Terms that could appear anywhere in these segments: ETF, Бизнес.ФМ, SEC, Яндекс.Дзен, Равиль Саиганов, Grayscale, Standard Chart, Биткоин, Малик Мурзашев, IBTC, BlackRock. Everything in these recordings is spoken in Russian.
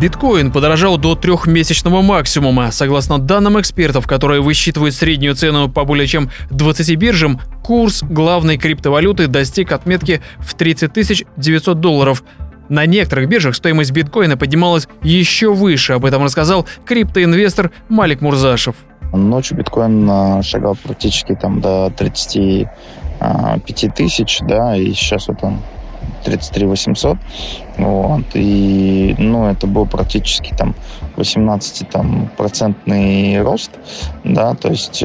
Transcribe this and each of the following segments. Биткоин подорожал до трехмесячного максимума. Согласно данным экспертов, которые высчитывают среднюю цену по более чем 20 биржам, курс главной криптовалюты достиг отметки в $30 900. На некоторых биржах стоимость биткоина поднималась еще выше. Об этом рассказал криптоинвестор Малик Мурзашев. Ночью биткоин шагал практически до 35 тысяч, и сейчас это 33 800. И, это был практически 18% рост, то есть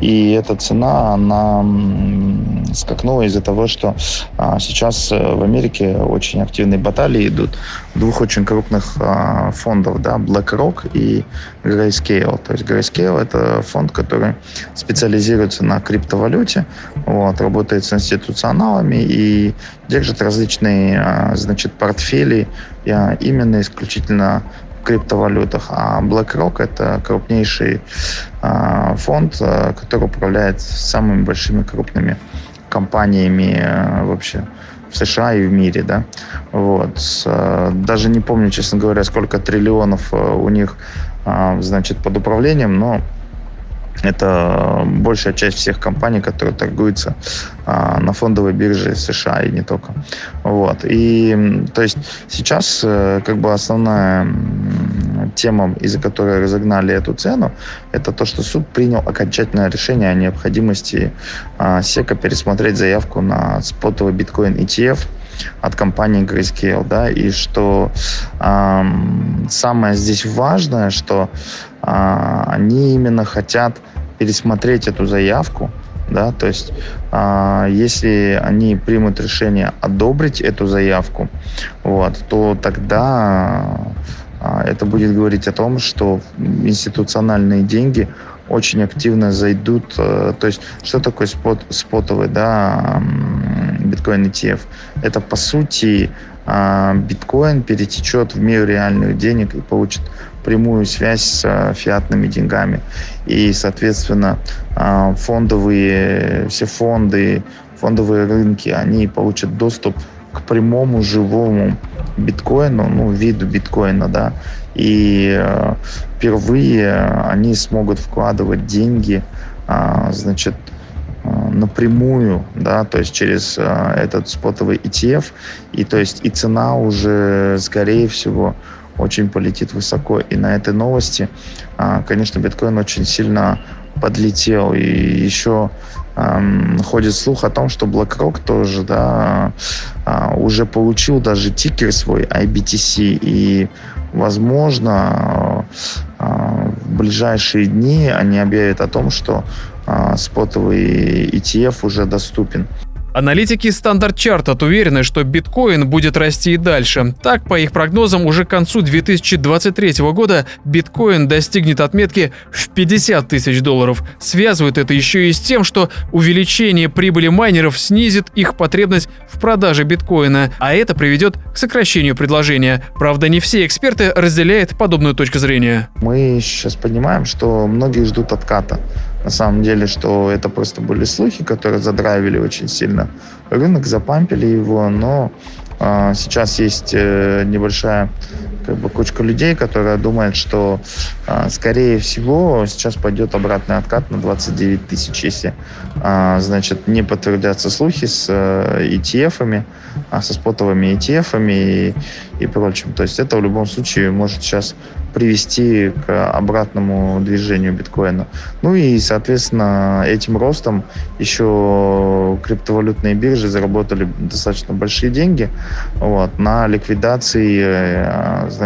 и эта цена, она скакнула из-за того, что сейчас в Америке очень активные баталии идут двух очень крупных фондов, BlackRock и Grayscale. То есть Grayscale — это фонд, который специализируется на криптовалюте, работает с институционалами и держит различные портфели именно исключительно в криптовалютах. А BlackRock — это крупнейший фонд, который управляет самыми большими крупными компаниями вообще в США и в мире. Даже не помню, честно говоря, сколько триллионов у них под управлением, но это большая часть всех компаний, которые торгуются на фондовой бирже США и не только. И то есть сейчас основная тема, из-за которой разогнали эту цену, это то, что суд принял окончательное решение о необходимости SEC пересмотреть заявку на спотовый биткоин ETF от компании Grayscale, и что самое здесь важное, что они именно хотят пересмотреть эту заявку, то есть если они примут решение одобрить эту заявку, то тогда это будет говорить о том, что институциональные деньги очень активно зайдут. То есть что такое спотовый, биткоин ETF? Это, по сути, биткоин перетечет в мир реальных денег и получит прямую связь с фиатными деньгами. И, соответственно, все фонды, фондовые рынки, они получат доступ к прямому живому биткоину, виду биткоина, и впервые они смогут вкладывать деньги, напрямую, то есть через этот спотовый ETF, и то есть и цена уже, скорее всего, очень полетит высоко. И на этой новости, конечно, биткоин очень сильно подлетел. И еще ходит слух о том, что BlackRock тоже, уже получил даже тикер свой IBTC, и, возможно, в ближайшие дни они объявят о том, что спотовый ETF уже доступен. Аналитики Standard Chart уверены, что биткоин будет расти и дальше. Так, по их прогнозам, уже к концу 2023 года биткоин достигнет отметки в $50 000. Связывают это еще и с тем, что увеличение прибыли майнеров снизит их потребность в продаже биткоина, а это приведет к сокращению предложения. Правда, не все эксперты разделяют подобную точку зрения. Мы сейчас понимаем, что многие ждут отката. На самом деле, что это просто были слухи, которые задравили очень сильно рынок, запампили его, но сейчас есть небольшая кучка людей, которые думают, что, скорее всего, сейчас пойдет обратный откат на 29 тысяч, если, не подтвердятся слухи с ETF-ами, со спотовыми ETF-ами и прочим. То есть это в любом случае может сейчас привести к обратному движению биткоина. Соответственно, этим ростом еще криптовалютные биржи заработали достаточно большие деньги на ликвидации,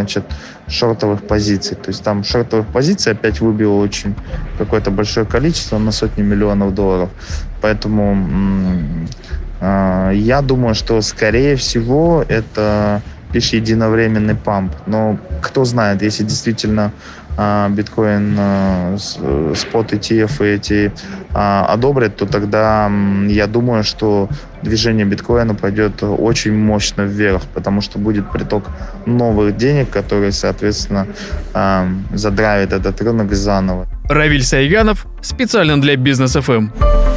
шортовых позиций. То есть там шортовых позиций опять выбило очень какое-то большое количество, на сотни миллионов долларов. Поэтому я думаю, что, скорее всего, это лишь единовременный памп. Но кто знает, если действительно биткоин, спот ETF и эти одобрят, то тогда я думаю, что движение биткоина пойдет очень мощно вверх, потому что будет приток новых денег, которые, соответственно, задравят этот рынок заново. Равиль Саиганов специально для Бизнес.ФМ.